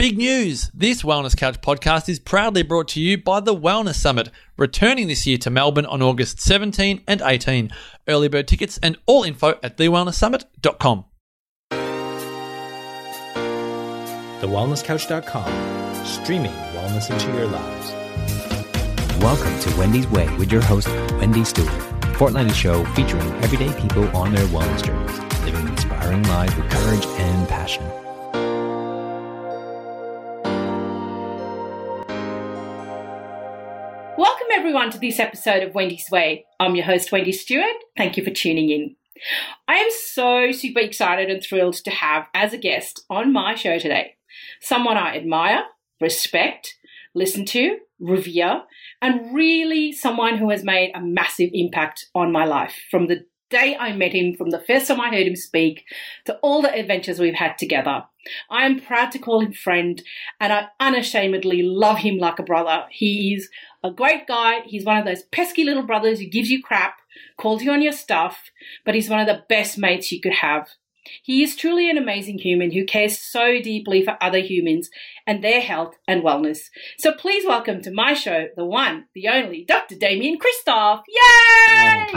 Big news! This Wellness Couch podcast is proudly brought to you by The Wellness Summit, returning this year to Melbourne on August 17 and 18. Early bird tickets and all info at thewellnesssummit.com. Thewellnesscouch.com, streaming wellness into your lives. Welcome to Wendy's Way with your host, Wendy Stewart, a fortnightly show featuring everyday people on their wellness journeys, living inspiring lives with courage and passion. Welcome everyone to this episode of Wendy's Way. I'm your host, Wendy Stewart. Thank you for tuning in. I am so super excited and thrilled to have as a guest on my show today someone I admire, respect, listen to, revere, and really someone who has made a massive impact on my life from the day I met him, from the first time I heard him speak, to all the adventures we've had together. I am proud to call him friend, and I unashamedly love him like a brother. He is a great guy. He's one of those pesky little brothers who gives you crap, calls you on your stuff, but he's one of the best mates you could have. He is truly an amazing human who cares so deeply for other humans and their health and wellness. So please welcome to my show, the one, the only, Dr. Damien Kristoff. Yay!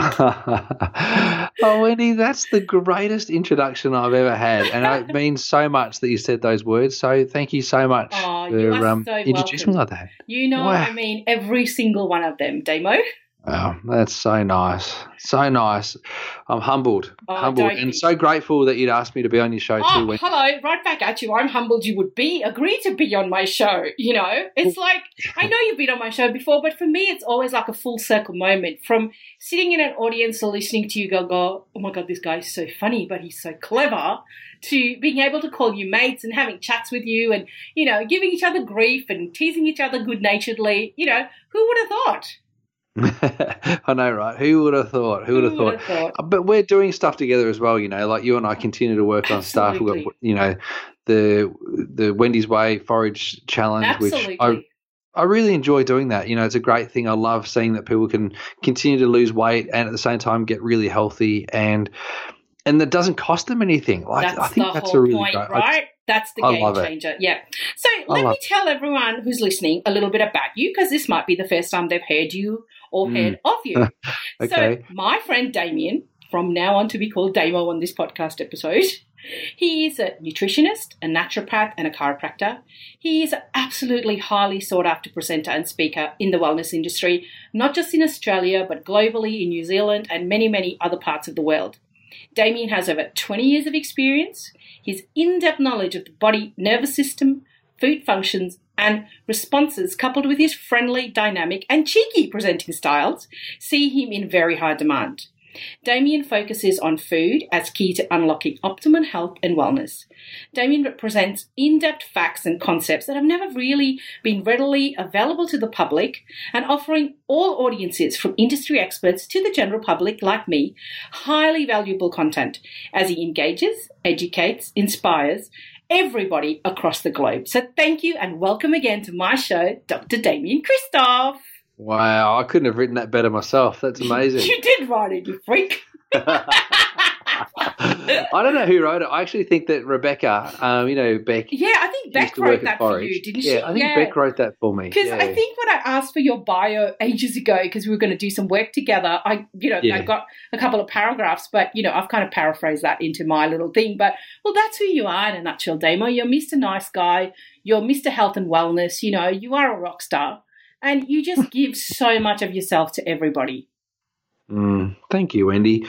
Oh, Wendy, that's the greatest introduction I've ever had. And it means so much that you said those words. So thank you so much for introducing me like that. You know, wow. I mean, every single one of them, Damo. Wow, that's so nice. So nice. I'm humbled. And so grateful that you'd asked me to be on your show too. Hello, right back at you. I'm humbled you would agree to be on my show, you know. It's like, I know you've been on my show before, but for me it's always like a full circle moment from sitting in an audience or listening to you go, oh my God, this guy is so funny, but he's so clever, to being able to call you mates and having chats with you and, you know, giving each other grief and teasing each other good-naturedly. You know, who would have thought? I know, right? Who would have thought? But we're doing stuff together as well, you know, like you and I continue to work on stuff. We've got, you know, the Wendy's Way Forage Challenge, which I really enjoy doing that. You know, it's a great thing. I love seeing that people can continue to lose weight and at the same time get really healthy, and that doesn't cost them anything. Like, that's I think the that's whole a really point, great, right? That's the game changer. It. Yeah. So let me tell everyone who's listening a little bit about you, because this might be the first time they've heard you or heard of you. Okay. So my friend Damien, from now on to be called Damo on this podcast episode, he is a nutritionist, a naturopath and a chiropractor. He is an absolutely highly sought after presenter and speaker in the wellness industry, not just in Australia, but globally in New Zealand and many, many other parts of the world. Damien has over 20 years of experience. His in-depth knowledge of the body, nervous system, food functions, and responses, coupled with his friendly, dynamic, and cheeky presenting styles, see him in very high demand. Damien focuses on food as key to unlocking optimum health and wellness. Damien presents in-depth facts and concepts that have never really been readily available to the public, and offering all audiences, from industry experts to the general public like me, highly valuable content as he engages, educates, inspires everybody across the globe. So thank you and welcome again to my show, Dr. Damien Kristoff. Wow, I couldn't have written that better myself. That's amazing. You did write it, you freak. I don't know who wrote it. I actually think that Rebecca, you know, Beck. Yeah, I think Beck wrote that for you, didn't she? Yeah, I think Beck wrote that for me. Because I think when I asked for your bio ages ago, because we were going to do some work together, I got a couple of paragraphs, but, you know, I've kind of paraphrased that into my little thing. But, well, that's who you are in a nutshell, Damo. You're Mr. Nice Guy. You're Mr. Health and Wellness. You know, you are a rock star. And you just give so much of yourself to everybody. Thank you, Wendy.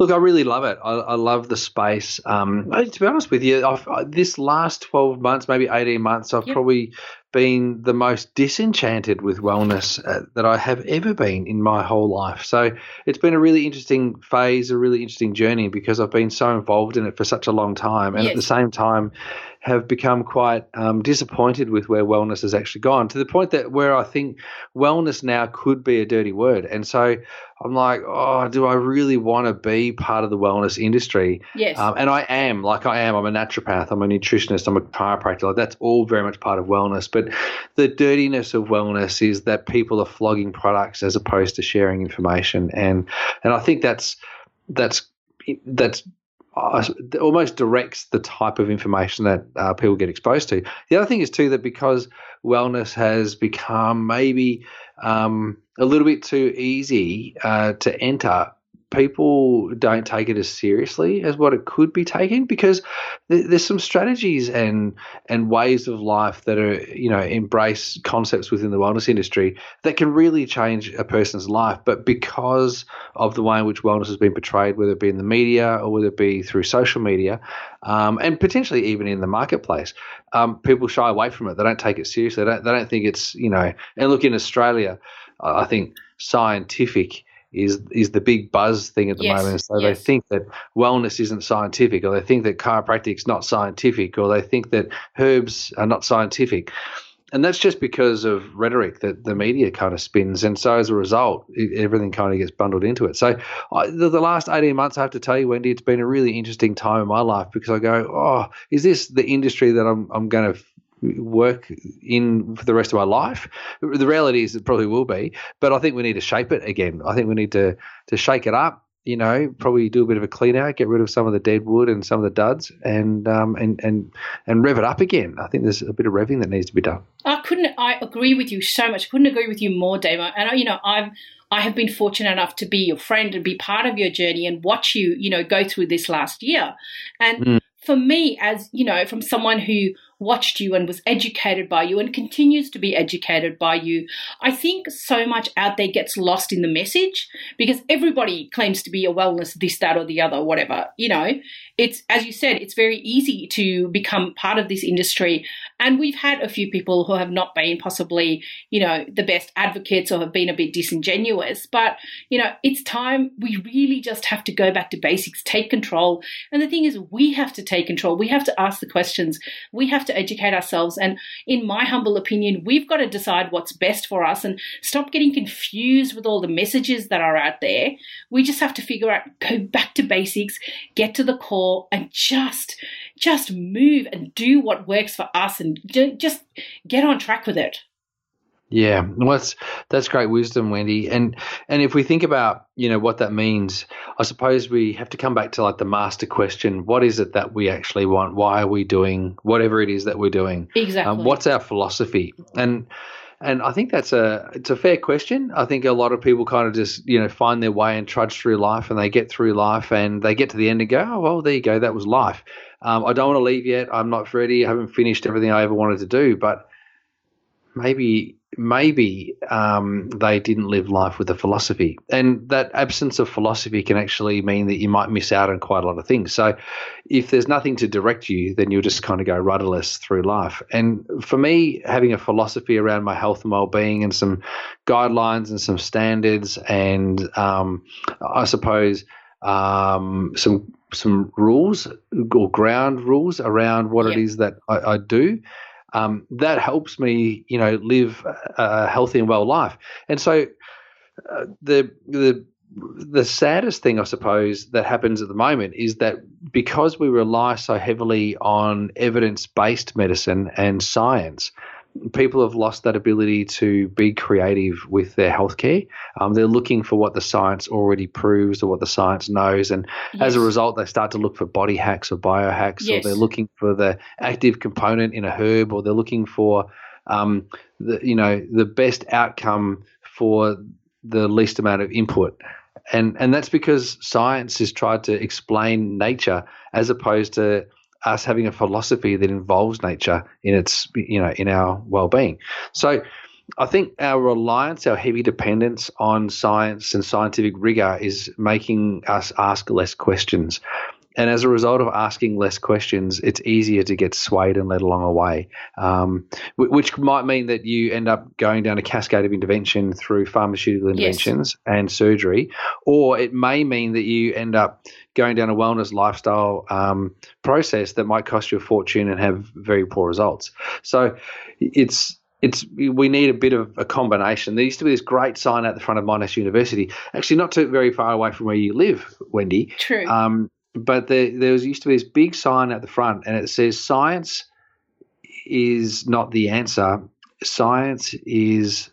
Look, I really love it. I love the space. To be honest with you, this last 12 months, maybe 18 months, I've probably been the most disenchanted with wellness that I have ever been in my whole life. So it's been a really interesting phase, a really interesting journey, because I've been so involved in it for such a long time, and at the same time have become quite disappointed with where wellness has actually gone, to the point that where I think wellness now could be a dirty word. And so I'm like, oh, do I really want to be part of the wellness industry? Yes. And I am. I'm a naturopath. I'm a nutritionist. I'm a chiropractor. Like, that's all very much part of wellness. But the dirtiness of wellness is that people are flogging products as opposed to sharing information. And I think that's almost directs the type of information that people get exposed to. The other thing is too that because wellness has become maybe a little bit too easy to enter, people don't take it as seriously as what it could be taken, because there's some strategies and ways of life that are, you know, embrace concepts within the wellness industry that can really change a person's life. But because of the way in which wellness has been portrayed, whether it be in the media or whether it be through social media, and potentially even in the marketplace, people shy away from it. They don't take it seriously. They don't think it's, you know, and look, in Australia, I think scientific is the big buzz thing at the moment. So they think that wellness isn't scientific, or they think that chiropractic's not scientific, or they think that herbs are not scientific. And that's just because of rhetoric that the media kind of spins. And so as a result, everything kind of gets bundled into it. So the last 18 months, I have to tell you, Wendy, it's been a really interesting time in my life, because I go, oh, is this the industry that I'm going to work in for the rest of my life? The reality is it probably will be, but I think we need to shape it again. I think we need to shake it up, you know, probably do a bit of a clean out, get rid of some of the dead wood and some of the duds, and rev it up again. I think there's a bit of revving that needs to be done. I agree with you so much. I couldn't agree with you more, Damien. And I have been fortunate enough to be your friend and be part of your journey and watch you, you know, go through this last year. And for me, as you know, from someone who watched you and was educated by you and continues to be educated by you, I think so much out there gets lost in the message, because everybody claims to be a wellness this, that, or the other, whatever. You know, it's, as you said, it's very easy to become part of this industry. And we've had a few people who have not been possibly, you know, the best advocates or have been a bit disingenuous. But, you know, it's time we really just have to go back to basics, take control. And the thing is, we have to take control. We have to ask the questions. We have to educate ourselves, and in my humble opinion, we've got to decide what's best for us and stop getting confused with all the messages that are out there. We just have to figure out, go back to basics, get to the core, and just move and do what works for us, and just get on track with it. Yeah, well, that's great wisdom, Wendy. And if we think about, you know, what that means, I suppose we have to come back to like the master question: what is it that we actually want? Why are we doing whatever it is that we're doing? Exactly. What's our philosophy? And I think that's it's a fair question. I think a lot of people kind of just, you know, find their way and trudge through life, and they get through life and they get to the end and go, oh, well, there you go, that was life. I don't want to leave yet. I'm not ready. I haven't finished everything I ever wanted to do, but maybe they didn't live life with a philosophy. And that absence of philosophy can actually mean that you might miss out on quite a lot of things. So if there's nothing to direct you, then you'll just kind of go rudderless through life. And for me, having a philosophy around my health and well-being and some guidelines and some standards and I suppose some rules or ground rules around what it is that I do, that helps me, you know, live a healthy and well life. And so the saddest thing, I suppose, that happens at the moment is that because we rely so heavily on evidence-based medicine and science, people have lost that ability to be creative with their healthcare. They're looking for what the science already proves or what the science knows. And as a result, they start to look for body hacks or biohacks, or they're looking for the active component in a herb, or they're looking for, the best outcome for the least amount of input. And that's because science has tried to explain nature as opposed to us having a philosophy that involves nature in its, you know, in our well-being. So I think our reliance, our heavy dependence on science and scientific rigor is making us ask less questions. And as a result of asking less questions, it's easier to get swayed and led along a way, which might mean that you end up going down a cascade of intervention through pharmaceutical interventions and surgery, or it may mean that you end up going down a wellness lifestyle process that might cost you a fortune and have very poor results. So we need a bit of a combination. There used to be this great sign out the front of Monash University, actually not too very far away from where you live, Wendy. True. But there used to be this big sign at the front, and it says, "Science is not the answer. Science is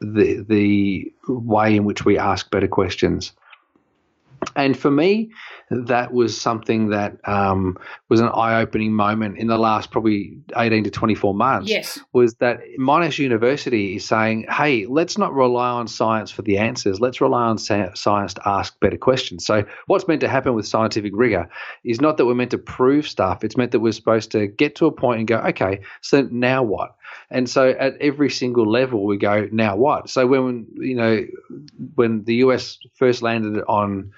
the way in which we ask better questions." And for me, that was something that was an eye-opening moment in the last probably 18 to 24 months. Yes. Was that Monash University is saying, hey, let's not rely on science for the answers. Let's rely on science to ask better questions. So what's meant to happen with scientific rigor is not that we're meant to prove stuff. It's meant that we're supposed to get to a point and go, okay, so now what? And so at every single level we go, now what? So when the US first landed on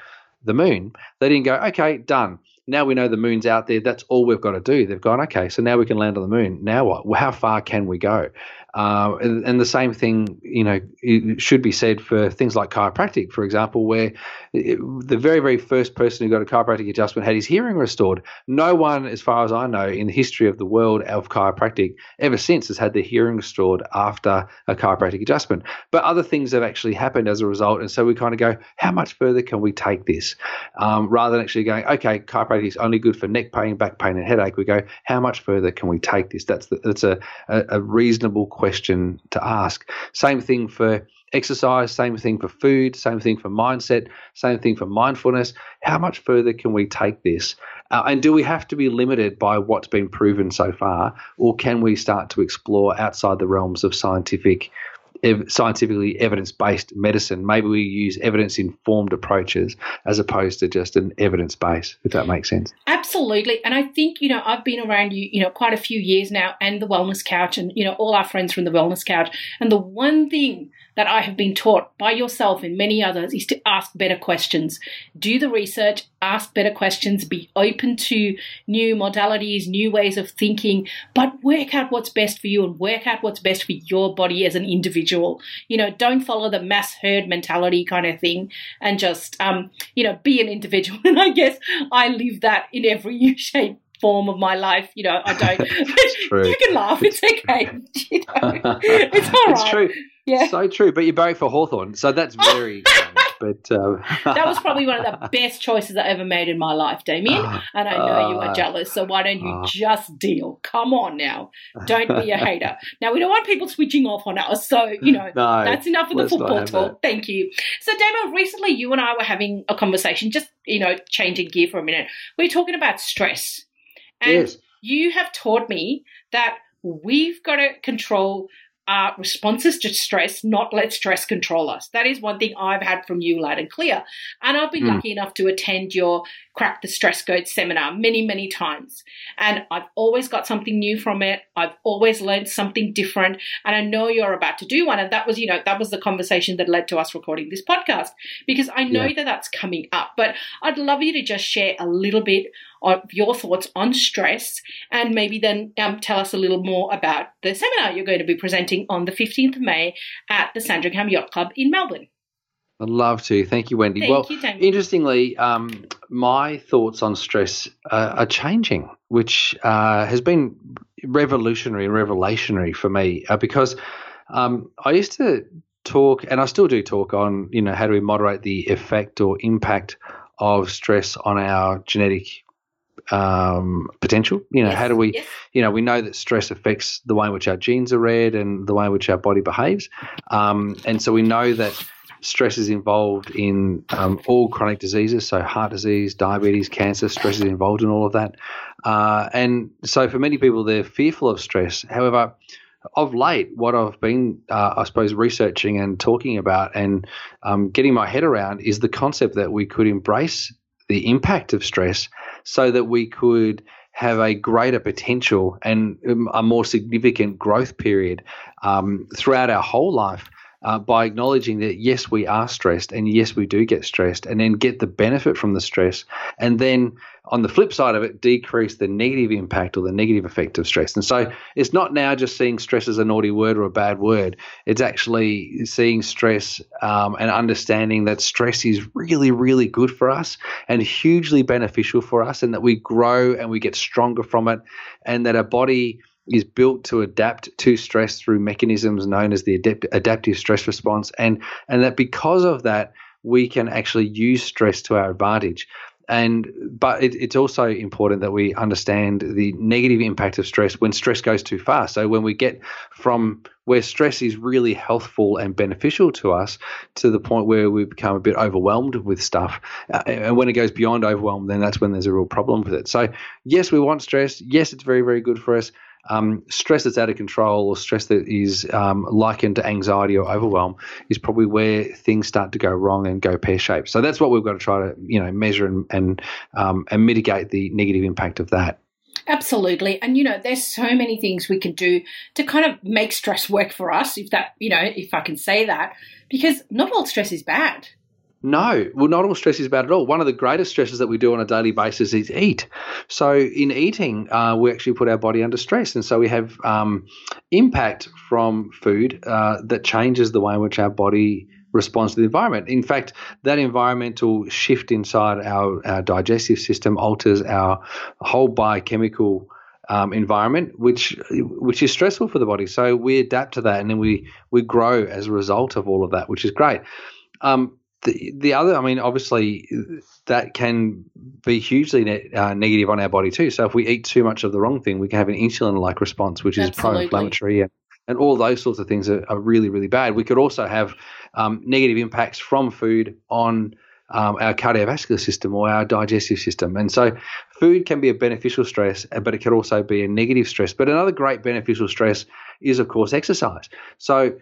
the moon, they didn't go, okay, done. Now we know the moon's out there. That's all we've got to do. They've gone, okay, so now we can land on the moon. Now what? How far can we go? And the same thing, it should be said for things like chiropractic, for example, where the very, very first person who got a chiropractic adjustment had his hearing restored. No one, as far as I know, in the history of the world of chiropractic ever since has had their hearing restored after a chiropractic adjustment. But other things have actually happened as a result. And so we kind of go, how much further can we take this? Rather than actually going, okay, chiropractic is only good for neck pain, back pain, and headache, we go, how much further can we take this? That's a reasonable question to ask. Same thing for exercise, same thing for food, same thing for mindset, same thing for mindfulness. How much further can we take this? And do we have to be limited by what's been proven so far, or can we start to explore outside the realms of scientifically evidence-based medicine? Maybe we use evidence-informed approaches as opposed to just an evidence base, if that makes sense. Absolutely. And I think, I've been around you, quite a few years now, and the Wellness Couch, and, all our friends from the Wellness Couch. And the one thing that I have been taught by yourself and many others is to ask better questions. Do the research, ask better questions, be open to new modalities, new ways of thinking, but work out what's best for you and work out what's best for your body as an individual. Don't follow the mass herd mentality kind of thing and just, be an individual. And I guess I live that in every U-shaped form of my life. I don't. You can laugh. It's okay. It's all right. It's true. Yeah. So true. But you're going for Hawthorn, so that's very But that was probably one of the best choices I ever made in my life, Damien. And I know you are jealous, so why don't you just deal? Come on now. Don't be a hater. Now, we don't want people switching off on us, so, no, that's enough of the football talk. That. Thank you. So, Damien, recently you and I were having a conversation, just, changing gear for a minute. We were talking about stress. And yes. You have taught me that we've got to control our responses to stress, not let stress control us. That is one thing I've had from you loud and clear. And I've been lucky enough to attend your Crack the Stress Code seminar many, many times. And I've always got something new from it. I've always learned something different. And I know you're about to do one. And that was, the conversation that led to us recording this podcast, because I know that that's coming up. But I'd love you to just share a little bit of your thoughts on stress, and maybe then tell us a little more about the seminar you're going to be presenting on the 15th of May at the Sandringham Yacht Club in Melbourne. I'd love to. Thank you, Wendy. Thank you, Damien. Interestingly, my thoughts on stress are changing, which has been revolutionary and revelationary for me, because I used to talk, and I still do talk on, how do we moderate the effect or impact of stress on our genetic potential. How do we, we know that stress affects the way in which our genes are read and the way in which our body behaves. And so we know that stress is involved in all chronic diseases, so heart disease, diabetes, cancer. Stress is involved in all of that. And so for many people, they're fearful of stress. However, of late, what I've been, researching and talking about and getting my head around is the concept that we could embrace the impact of stress so that we could have a greater potential and a more significant growth period throughout our whole life by acknowledging that, yes, we are stressed and, yes, we do get stressed, and then get the benefit from the stress, and then on the flip side of it, decrease the negative impact or the negative effect of stress. And so it's not now just seeing stress as a naughty word or a bad word. It's actually seeing stress and understanding that stress is really, really good for us and hugely beneficial for us, and that we grow and we get stronger from it, and that our body is built to adapt to stress through mechanisms known as the adaptive stress response, and that because of that, we can actually use stress to our advantage. But it's also important that we understand the negative impact of stress when stress goes too far. So when we get from where stress is really healthful and beneficial to us to the point where we become a bit overwhelmed with stuff, and when it goes beyond overwhelmed, then that's when there's a real problem with it. So yes, we want stress. Yes, it's very, very good for us. Stress that's out of control, or stress that is likened to anxiety or overwhelm, is probably where things start to go wrong and go pear-shaped. So that's what we've got to try to, measure and mitigate the negative impact of that. Absolutely. And, there's so many things we can do to kind of make stress work for us, if I can say that, because not all stress is bad. No, well, not all stress is bad at all. One of the greatest stresses that we do on a daily basis is eat. So in eating, we actually put our body under stress. And so we have impact from food that changes the way in which our body responds to the environment. In fact, that environmental shift inside our digestive system alters our whole biochemical environment, which is stressful for the body. So we adapt to that, and then we grow as a result of all of that, which is great. The other, obviously that can be hugely negative on our body too. So if we eat too much of the wrong thing, we can have an insulin-like response, which is pro-inflammatory, and all those sorts of things are really, really bad. We could also have negative impacts from food on our cardiovascular system or our digestive system. And so food can be a beneficial stress, but it can also be a negative stress. But another great beneficial stress is, of course, exercise. So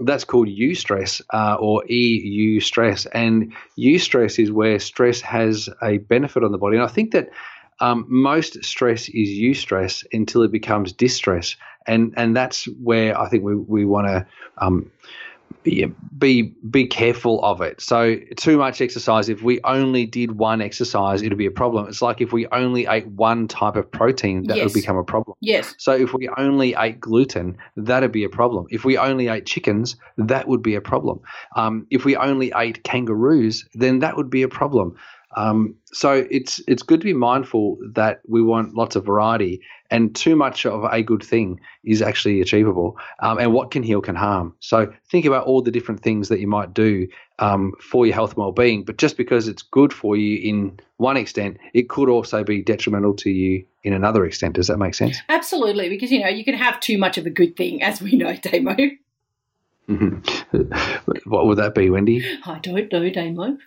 that's called eustress or eustress. And eustress is where stress has a benefit on the body. And I think that most stress is eustress until it becomes distress. And that's where I think we want to be careful of it. So too much exercise, if we only did one exercise, it'd be a problem. It's like if we only ate one type of protein, that would become a problem. Yes. So if we only ate gluten, that'd be a problem. If we only ate chickens, that would be a problem. If we only ate kangaroos, then that would be a problem. So it's good to be mindful that we want lots of variety, and too much of a good thing is actually achievable. And what can heal can harm. So think about all the different things that you might do for your health and well-being. But just because it's good for you in one extent, it could also be detrimental to you in another extent. Does that make sense? Absolutely, because, you can have too much of a good thing, as we know, Damo. What would that be, Wendy? I don't know, Damo.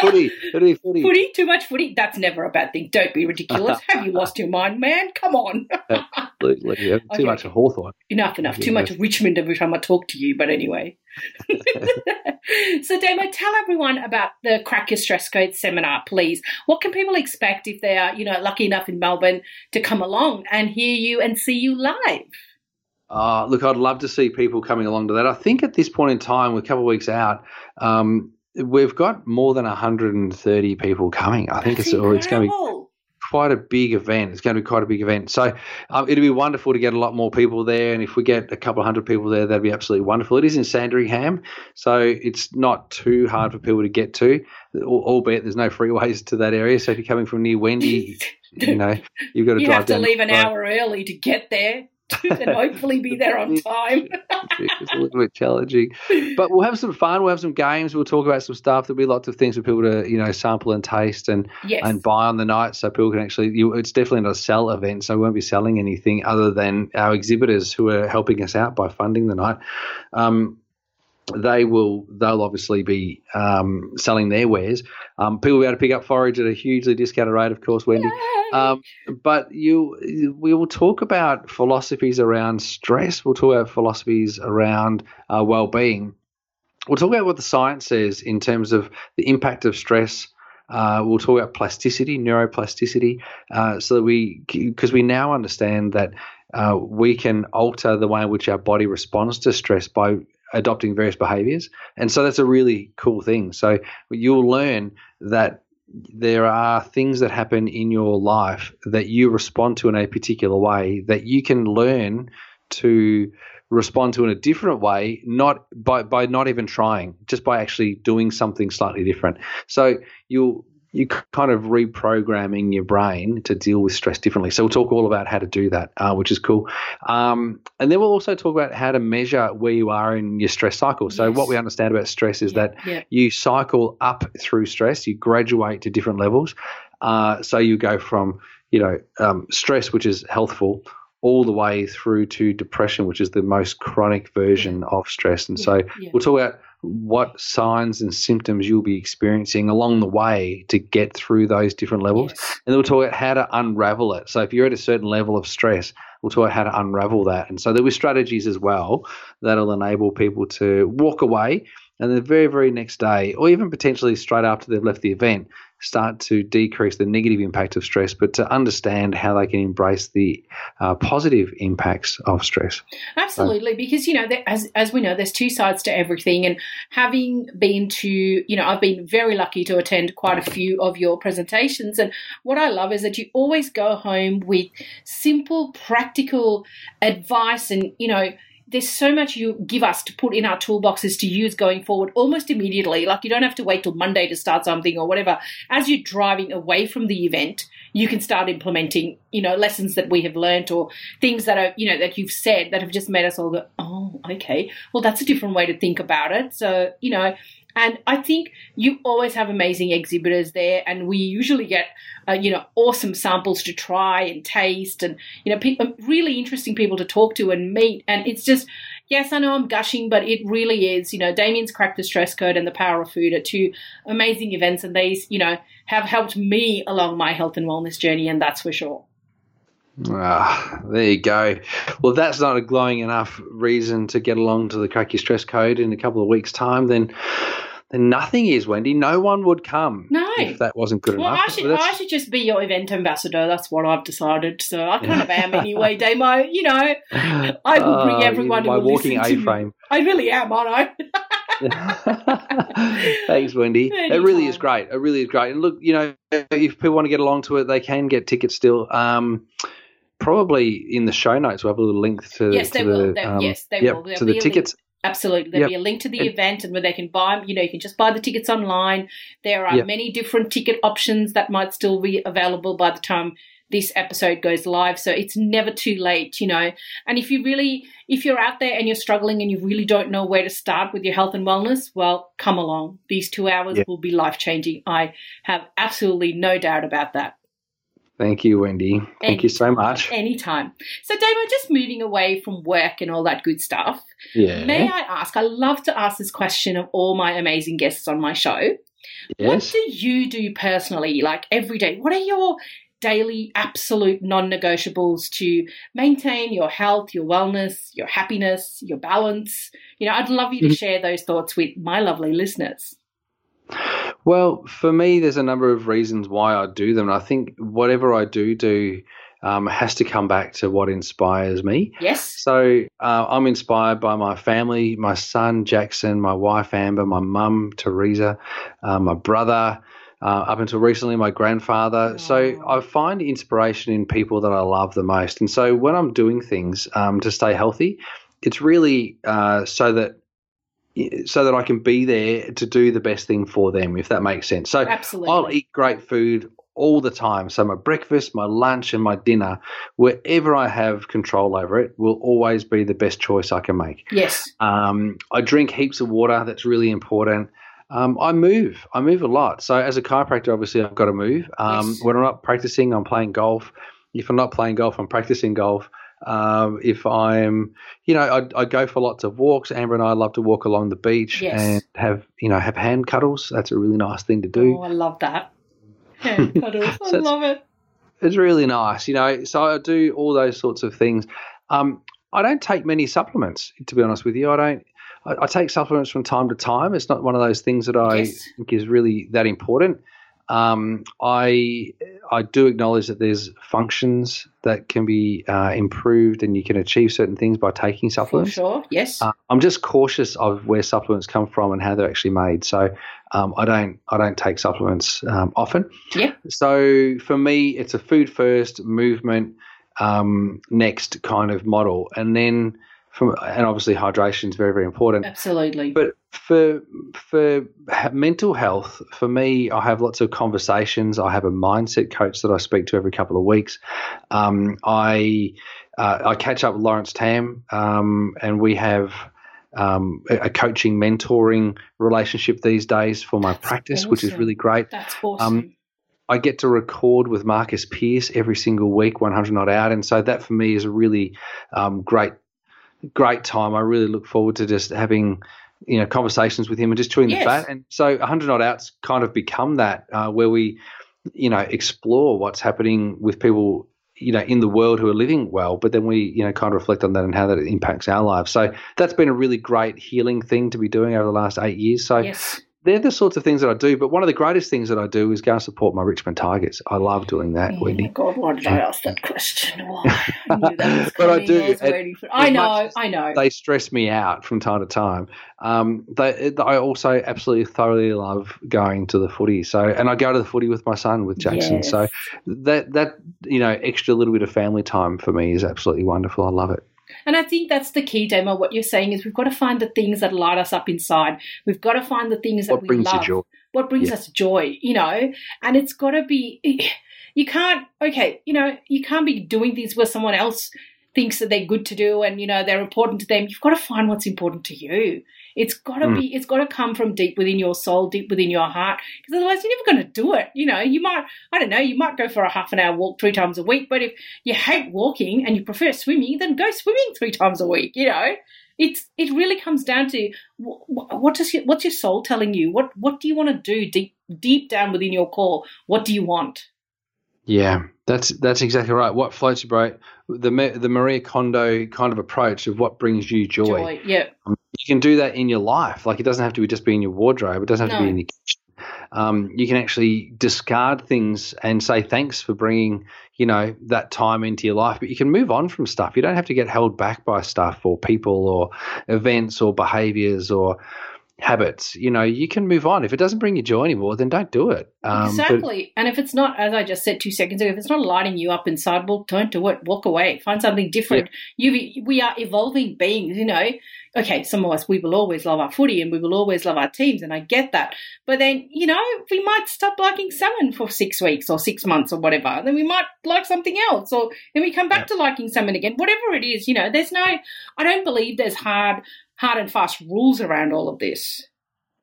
Footy, too much footy. That's never a bad thing. Don't be ridiculous. Have you lost your mind, man? Come on. Absolutely. Yeah. Too much of Hawthorn. Enough. Too much of Richmond every time I talk to you, but anyway. So, Damo, tell everyone about the Crack Your Stress Code seminar, please. What can people expect if they are, lucky enough in Melbourne to come along and hear you and see you live? Look, I'd love to see people coming along to that. I think at this point in time, we're a couple of weeks out, we've got more than 130 people coming. I think it's going to be quite a big event. So it'll be wonderful to get a lot more people there. And if we get a couple hundred people there, that'd be absolutely wonderful. It is in Sandringham, so it's not too hard for people to get to, albeit there's no freeways to that area. So if you're coming from near Wendy, you've got to drive down. You have to leave an hour early to get there. And hopefully be there on time. It's a little bit challenging. But we'll have some fun. We'll have some games. We'll talk about some stuff. There'll be lots of things for people to, sample and taste and buy on the night, so people can actually – it's definitely not a sell event, so we won't be selling anything other than our exhibitors who are helping us out by funding the night. They'll obviously be selling their wares. People will be able to pick up Forage at a hugely discounted rate, of course, Wendy. But we will talk about philosophies around stress. We'll talk about philosophies around well-being. We'll talk about what the science says in terms of the impact of stress. We'll talk about plasticity, neuroplasticity, because we now understand that we can alter the way in which our body responds to stress by adopting various behaviors. And so that's a really cool thing. So you'll learn that there are things that happen in your life that you respond to in a particular way that you can learn to respond to in a different way, not by not even trying, just by actually doing something slightly different. So you'll you're kind of reprogramming your brain to deal with stress differently. So we'll talk all about how to do that, which is cool. And then we'll also talk about how to measure where you are in your stress cycle. So what we understand about stress is that you cycle up through stress, you graduate to different levels. So you go from, stress, which is healthful, all the way through to depression, which is the most chronic version of stress. And so we'll talk about what signs and symptoms you'll be experiencing along the way to get through those different levels. And then we'll talk about how to unravel it. So if you're at a certain level of stress, we'll talk about how to unravel that. And so there were strategies as well that'll enable people to walk away and the very, very next day, or even potentially straight after they've left the event, start to decrease the negative impact of stress, but to understand how they can embrace the positive impacts of stress. Absolutely, because, as we know, there's two sides to everything. And having been to, I've been very lucky to attend quite a few of your presentations. And what I love is that you always go home with simple, practical advice and, there's so much you give us to put in our toolboxes to use going forward almost immediately. Like you don't have to wait till Monday to start something or whatever. As you're driving away from the event, you can start implementing, lessons that we have learned or things that are, that you've said that have just made us all go, oh, okay, well, that's a different way to think about it. So, and I think you always have amazing exhibitors there, and we usually get, awesome samples to try and taste and, really interesting people to talk to and meet. And it's just, yes, I know I'm gushing, but it really is, Damien's Crack the Stress Code and The Power of Food are two amazing events, and these, have helped me along my health and wellness journey, and that's for sure. Ah, there you go. Well, if that's not a glowing enough reason to get along to the Crack Your Stress Code in a couple of weeks' time, then nothing is, Wendy. No one would come if that wasn't good enough. I should just be your event ambassador. That's what I've decided. So I kind of am anyway, Damo. I will bring everyone who will listen to me. My walking A-frame. I really am, aren't I? Thanks, Wendy. It really is great. And look, if people want to get along to it, they can get tickets still. Probably in the show notes, we'll have a little link to to the tickets. Absolutely. There'll be a link to the event and where they can buy them. You can just buy the tickets online. There are many different ticket options that might still be available by the time this episode goes live. So it's never too late, And if you're out there and you're struggling and you really don't know where to start with your health and wellness, well, come along. These 2 hours will be life-changing. I have absolutely no doubt about that. Thank you, Wendy. Thank you so much. Anytime. So, Damo, just moving away from work and all that good stuff, may I ask, I love to ask this question of all my amazing guests on my show. Yes. What do you do personally, like every day? What are your daily absolute non-negotiables to maintain your health, your wellness, your happiness, your balance? I'd love you to share those thoughts with my lovely listeners. Well, for me, there's a number of reasons why I do them. And I think whatever I do has to come back to what inspires me. Yes. So I'm inspired by my family, my son, Jackson, my wife, Amber, my mum, Teresa, my brother, up until recently, my grandfather. Aww. So I find inspiration in people that I love the most. And so when I'm doing things to stay healthy, it's really so that I can be there to do the best thing for them, if that makes sense. So absolutely. I'll eat great food all the time. So my breakfast, my lunch, and my dinner, wherever I have control over it, will always be the best choice I can make. Yes. I drink heaps of water. That's really important. I move a lot. So as a chiropractor, obviously I've got to move. When I'm not practicing, I'm playing golf. If I'm not playing golf, I'm practicing golf. If I'm, I go for lots of walks. Amber and I love to walk along the beach and have hand cuddles. That's a really nice thing to do. Oh, I love that. Hand cuddles. I love it. It's really nice, So I do all those sorts of things. I don't take many supplements, to be honest with you. I take supplements from time to time. It's not one of those things that I think is really that important. I do acknowledge that there's functions that can be improved and you can achieve certain things by taking supplements. For sure, yes. I'm just cautious of where supplements come from and how they're actually made. So I don't take supplements often. Yeah. So for me, it's a food first, movement next kind of model, and then and obviously hydration is very, very important. Absolutely. But for mental health, for me, I have lots of conversations. I have a mindset coach that I speak to every couple of weeks. I catch up with Lawrence Tam, and we have a coaching, mentoring relationship these days for my practice, which is really great. That's awesome. I get to record with Marcus Pierce every single week, 100 Not Out, and so that for me is a really great time. I really look forward to just having conversations with him and just chewing the fat. And so 100 Not Out's kind of become that where we explore what's happening with people in the world who are living well, but then we kind of reflect on that and how that impacts our lives. So that's been a really great healing thing to be doing over the last 8 years. So they're the sorts of things that I do. But one of the greatest things that I do is go and support my Richmond Tigers. I love doing that, Wendy. Oh, God, why did I ask that question? Why? I knew that was but I do. I know. They stress me out from time to time. I also absolutely thoroughly love going to the footy. And I go to the footy with my son, with Jackson. Yes. So that extra little bit of family time for me is absolutely wonderful. I love it. And I think that's the key, Demo. What you're saying is we've got to find the things that light us up inside. We've got to find the things that we love. What brings us joy, And it's got to be – you can't be doing things where someone else thinks that they're good to do and, they're important to them. You've got to find what's important to you. It's got to be – it's got to come from deep within your soul, deep within your heart, because otherwise you're never going to do it. You might go for a half an hour walk 3 times a week, but if you hate walking and you prefer swimming, then go swimming 3 times a week, It really comes down to what's your soul telling you? What do you want to do deep down within your core? What do you want? Yeah, that's exactly right. What floats your boat? The Maria Kondo kind of approach of what brings you joy. Yeah. You can do that in your life. Like, it doesn't have to be in your wardrobe. It doesn't have to be in your kitchen. You can actually discard things and say thanks for bringing, that time into your life. But you can move on from stuff. You don't have to get held back by stuff or people or events or behaviours or habits. You can move on. If it doesn't bring you joy anymore, then don't do it. Exactly. And if it's not, as I just said 2 seconds ago, if it's not lighting you up inside, well, don't do it. Walk away. Find something different. Yeah. We are evolving beings, Okay, some of us, we will always love our footy and we will always love our teams, and I get that. But then, we might stop liking salmon for 6 weeks or 6 months or whatever, and then we might like something else, or then we come back to liking salmon again. Whatever it is, there's no – I don't believe there's hard and fast rules around all of this.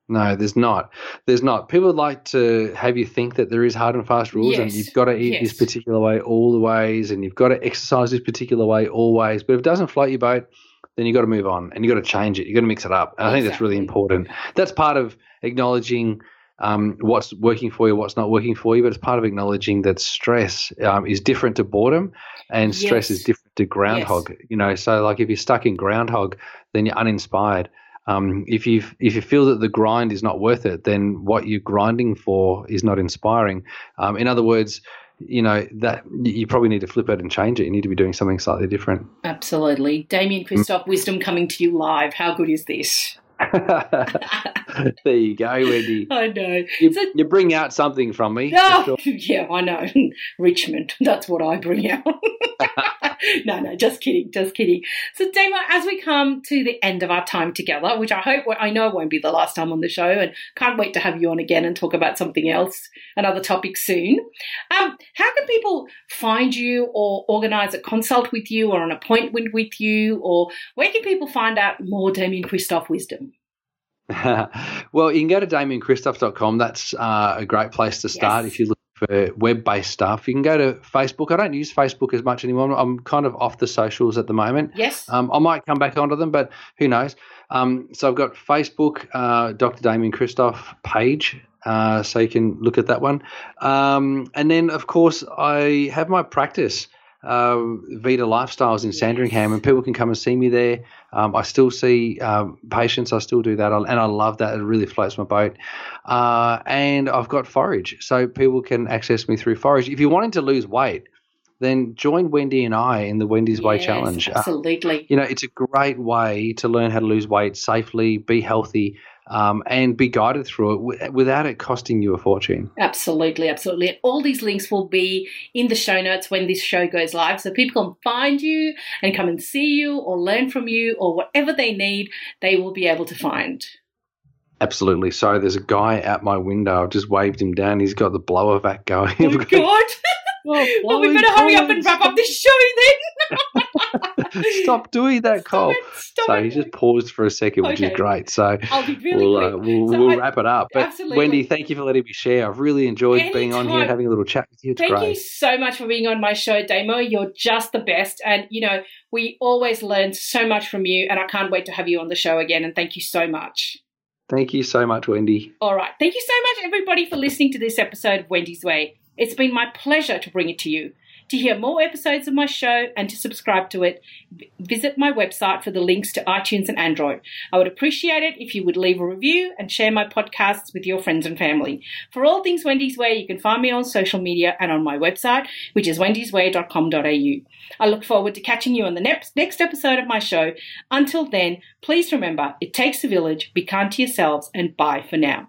No, there's not. There's not. People like to have you think that there is hard and fast rules, and you've got to eat this particular way always, and you've got to exercise this particular way always. But if it doesn't float your boat, then you've got to move on and you've got to change it. You've got to mix it up. And I think that's really important. That's part of acknowledging what's working for you, what's not working for you, but it's part of acknowledging that stress is different to boredom, and stress is different to groundhog. So like if you're stuck in groundhog, then you're uninspired. If you feel that the grind is not worth it, then what you're grinding for is not inspiring. In other words, that you probably need to flip it and change it. You need to be doing something slightly different. Absolutely. Damien Kristoff, wisdom coming to you live. How good is this? There you go, Wendy. I know. You bring out something from me. Oh, sure. Yeah, I know. Richmond, that's what I bring out. No, just kidding. So, Damo, as we come to the end of our time together, which I know won't be the last time on the show, and can't wait to have you on again and talk about something else, another topic soon. How can people find you or organise a consult with you or an appointment with you, or where can people find out more Damien Kristoff wisdom? Well, you can go to damienkristoff.com. That's a great place to start if you look for web-based stuff. You can go to Facebook. I don't use Facebook as much anymore. I'm kind of off the socials at the moment. Yes. I might come back onto them, but who knows. So I've got Facebook, Dr. Damien Kristoff page, so you can look at that one. And then, of course, I have my practice, Vita Lifestyles in Sandringham, and people can come and see me there. I still see patients. I still do that, and I love that. It really floats my boat. And I've got Forage, so people can access me through Forage. If you're wanting to lose weight, then join Wendy and I in the Wendy's Way Challenge. Absolutely. It's a great way to learn how to lose weight safely, be healthy, and be guided through it without it costing you a fortune. Absolutely, absolutely. And all these links will be in the show notes when this show goes live, so people can find you and come and see you or learn from you or whatever they need, they will be able to find. Absolutely. So there's a guy out my window. I've just waved him down. He's got the blower vac going. Oh, God. Well, we better hurry up and wrap up this show then. Stop doing that, Cole. Stop it. He just paused for a second, which is great. So I'll be really we'll wrap it up. But absolutely. Wendy, thank you for letting me share. I've really enjoyed being on here, having a little chat with you. It's great. Thank you so much for being on my show, Damo. You're just the best. And, you know, we always learn so much from you, and I can't wait to have you on the show again. And thank you so much. Thank you so much, Wendy. All right. Thank you so much, everybody, for listening to this episode of Wendy's Way. It's been my pleasure to bring it to you. To hear more episodes of my show and to subscribe to it, visit my website for the links to iTunes and Android. I would appreciate it if you would leave a review and share my podcasts with your friends and family. For all things Wendy's Way, you can find me on social media and on my website, which is wendysway.com.au. I look forward to catching you on the next episode of my show. Until then, please remember, it takes a village. Be kind to yourselves, and bye for now.